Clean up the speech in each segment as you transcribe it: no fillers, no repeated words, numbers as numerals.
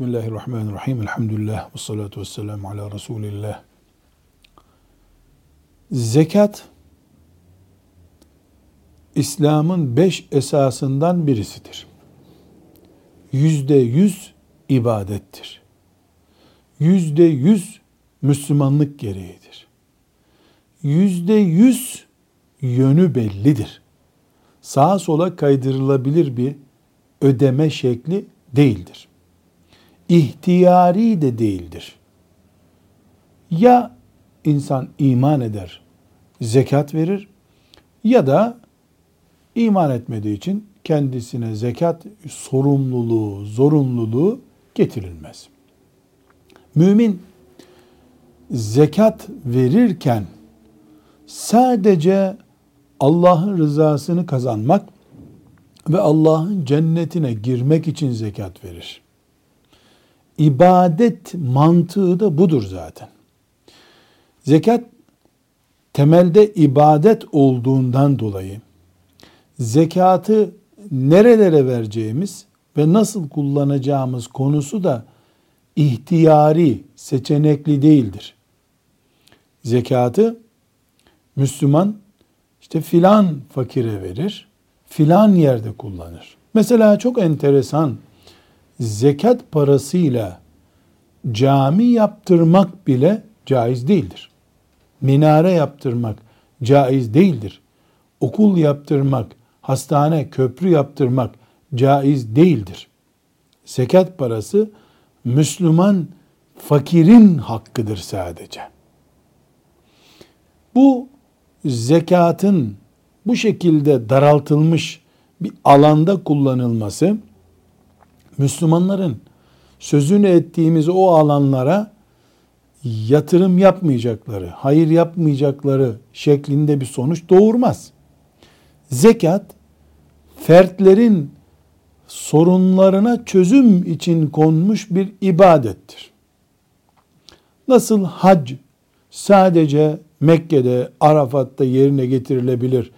Bismillahirrahmanirrahim. Elhamdülillah. Ve salatu ve selamu ala Resulillah. Zekat, İslam'ın 5 esasından birisidir. %100 ibadettir. %100 Müslümanlık gereğidir. %100 yönü bellidir. Sağa sola kaydırılabilir bir ödeme şekli değildir. İhtiyari de değildir. Ya insan iman eder, zekat verir ya da iman etmediği için kendisine zekat sorumluluğu, zorunluluğu getirilmez. Mümin zekat verirken sadece Allah'ın rızasını kazanmak ve Allah'ın cennetine girmek için zekat verir. İbadet mantığı da budur zaten. Zekat temelde ibadet olduğundan dolayı zekatı nerelere vereceğimiz ve nasıl kullanacağımız konusu da ihtiyari, seçenekli değildir. Zekatı Müslüman işte filan fakire verir, filan yerde kullanır. Mesela çok enteresan, zekat parasıyla cami yaptırmak bile caiz değildir. Minare yaptırmak caiz değildir. Okul yaptırmak, hastane, köprü yaptırmak caiz değildir. Zekat parası Müslüman fakirin hakkıdır sadece. Bu zekatın bu şekilde daraltılmış bir alanda kullanılması, Müslümanların sözünü ettiğimiz o alanlara yatırım yapmayacakları, hayır yapmayacakları şeklinde bir sonuç doğurmaz. Zekat, fertlerin sorunlarına çözüm için konmuş bir ibadettir. Nasıl hac sadece Mekke'de, Arafat'ta yerine getirilebilir,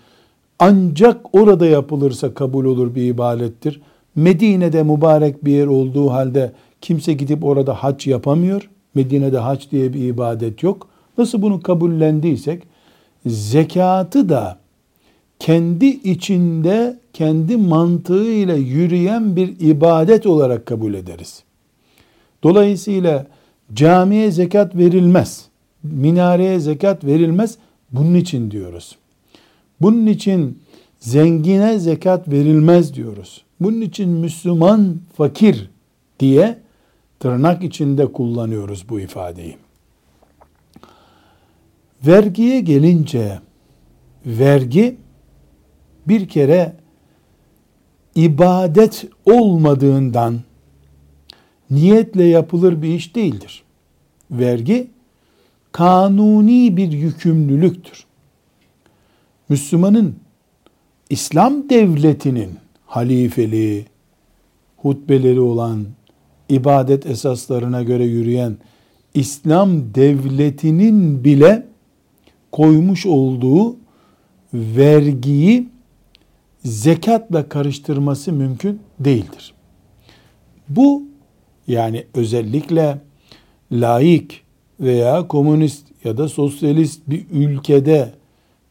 ancak orada yapılırsa kabul olur bir ibadettir. Medine'de mübarek bir yer olduğu halde kimse gidip orada hac yapamıyor. Medine'de hac diye bir ibadet yok. Nasıl bunu kabullendiysek, zekatı da kendi içinde, kendi mantığıyla yürüyen bir ibadet olarak kabul ederiz. Dolayısıyla camiye zekat verilmez, minareye zekat verilmez. Bunun için diyoruz. Bunun için zengine zekat verilmez diyoruz. Bunun için Müslüman fakir diye tırnak içinde kullanıyoruz bu ifadeyi. Vergiye gelince, vergi bir kere ibadet olmadığından niyetle yapılır bir iş değildir. Vergi kanuni bir yükümlülüktür. Müslümanın, İslam devletinin halifeliği, hutbeleri olan, ibadet esaslarına göre yürüyen İslam devletinin bile koymuş olduğu vergiyi zekatla karıştırması mümkün değildir. Bu, yani özellikle laik veya komünist ya da sosyalist bir ülkede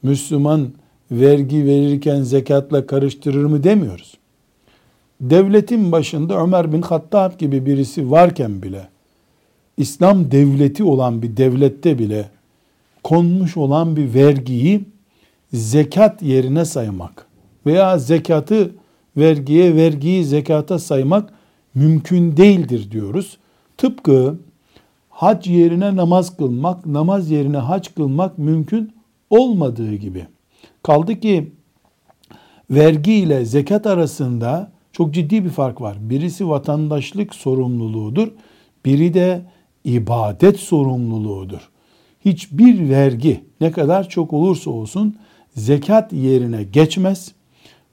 Müslüman vergi verirken zekatla karıştırır mı demiyoruz. Devletin başında Ömer bin Hattab gibi birisi varken bile, İslam devleti olan bir devlette bile konmuş olan bir vergiyi zekat yerine saymak veya zekatı vergiye, vergiyi zekata saymak mümkün değildir diyoruz. Tıpkı hac yerine namaz kılmak, namaz yerine hac kılmak mümkün olmadığı gibi. Kaldı ki vergi ile zekat arasında çok ciddi bir fark var. Birisi vatandaşlık sorumluluğudur, biri de ibadet sorumluluğudur. Hiçbir vergi ne kadar çok olursa olsun zekat yerine geçmez.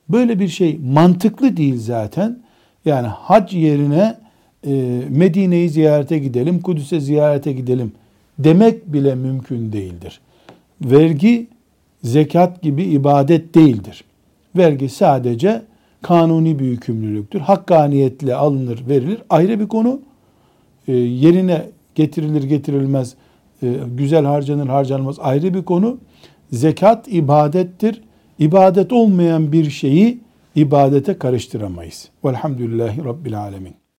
Böyle bir şey mantıklı değil zaten. Yani hac yerine Medine'yi ziyarete gidelim, Kudüs'e ziyarete gidelim demek bile mümkün değildir. Vergi zekat gibi ibadet değildir. Vergi sadece kanuni bir yükümlülüktür. Hakkaniyetle alınır, verilir. Ayrı bir konu. yerine getirilir getirilmez, güzel harcanır harcanmaz ayrı bir konu. Zekat ibadettir. İbadet olmayan bir şeyi ibadete karıştıramayız. Velhamdülillahi Rabbil Alemin.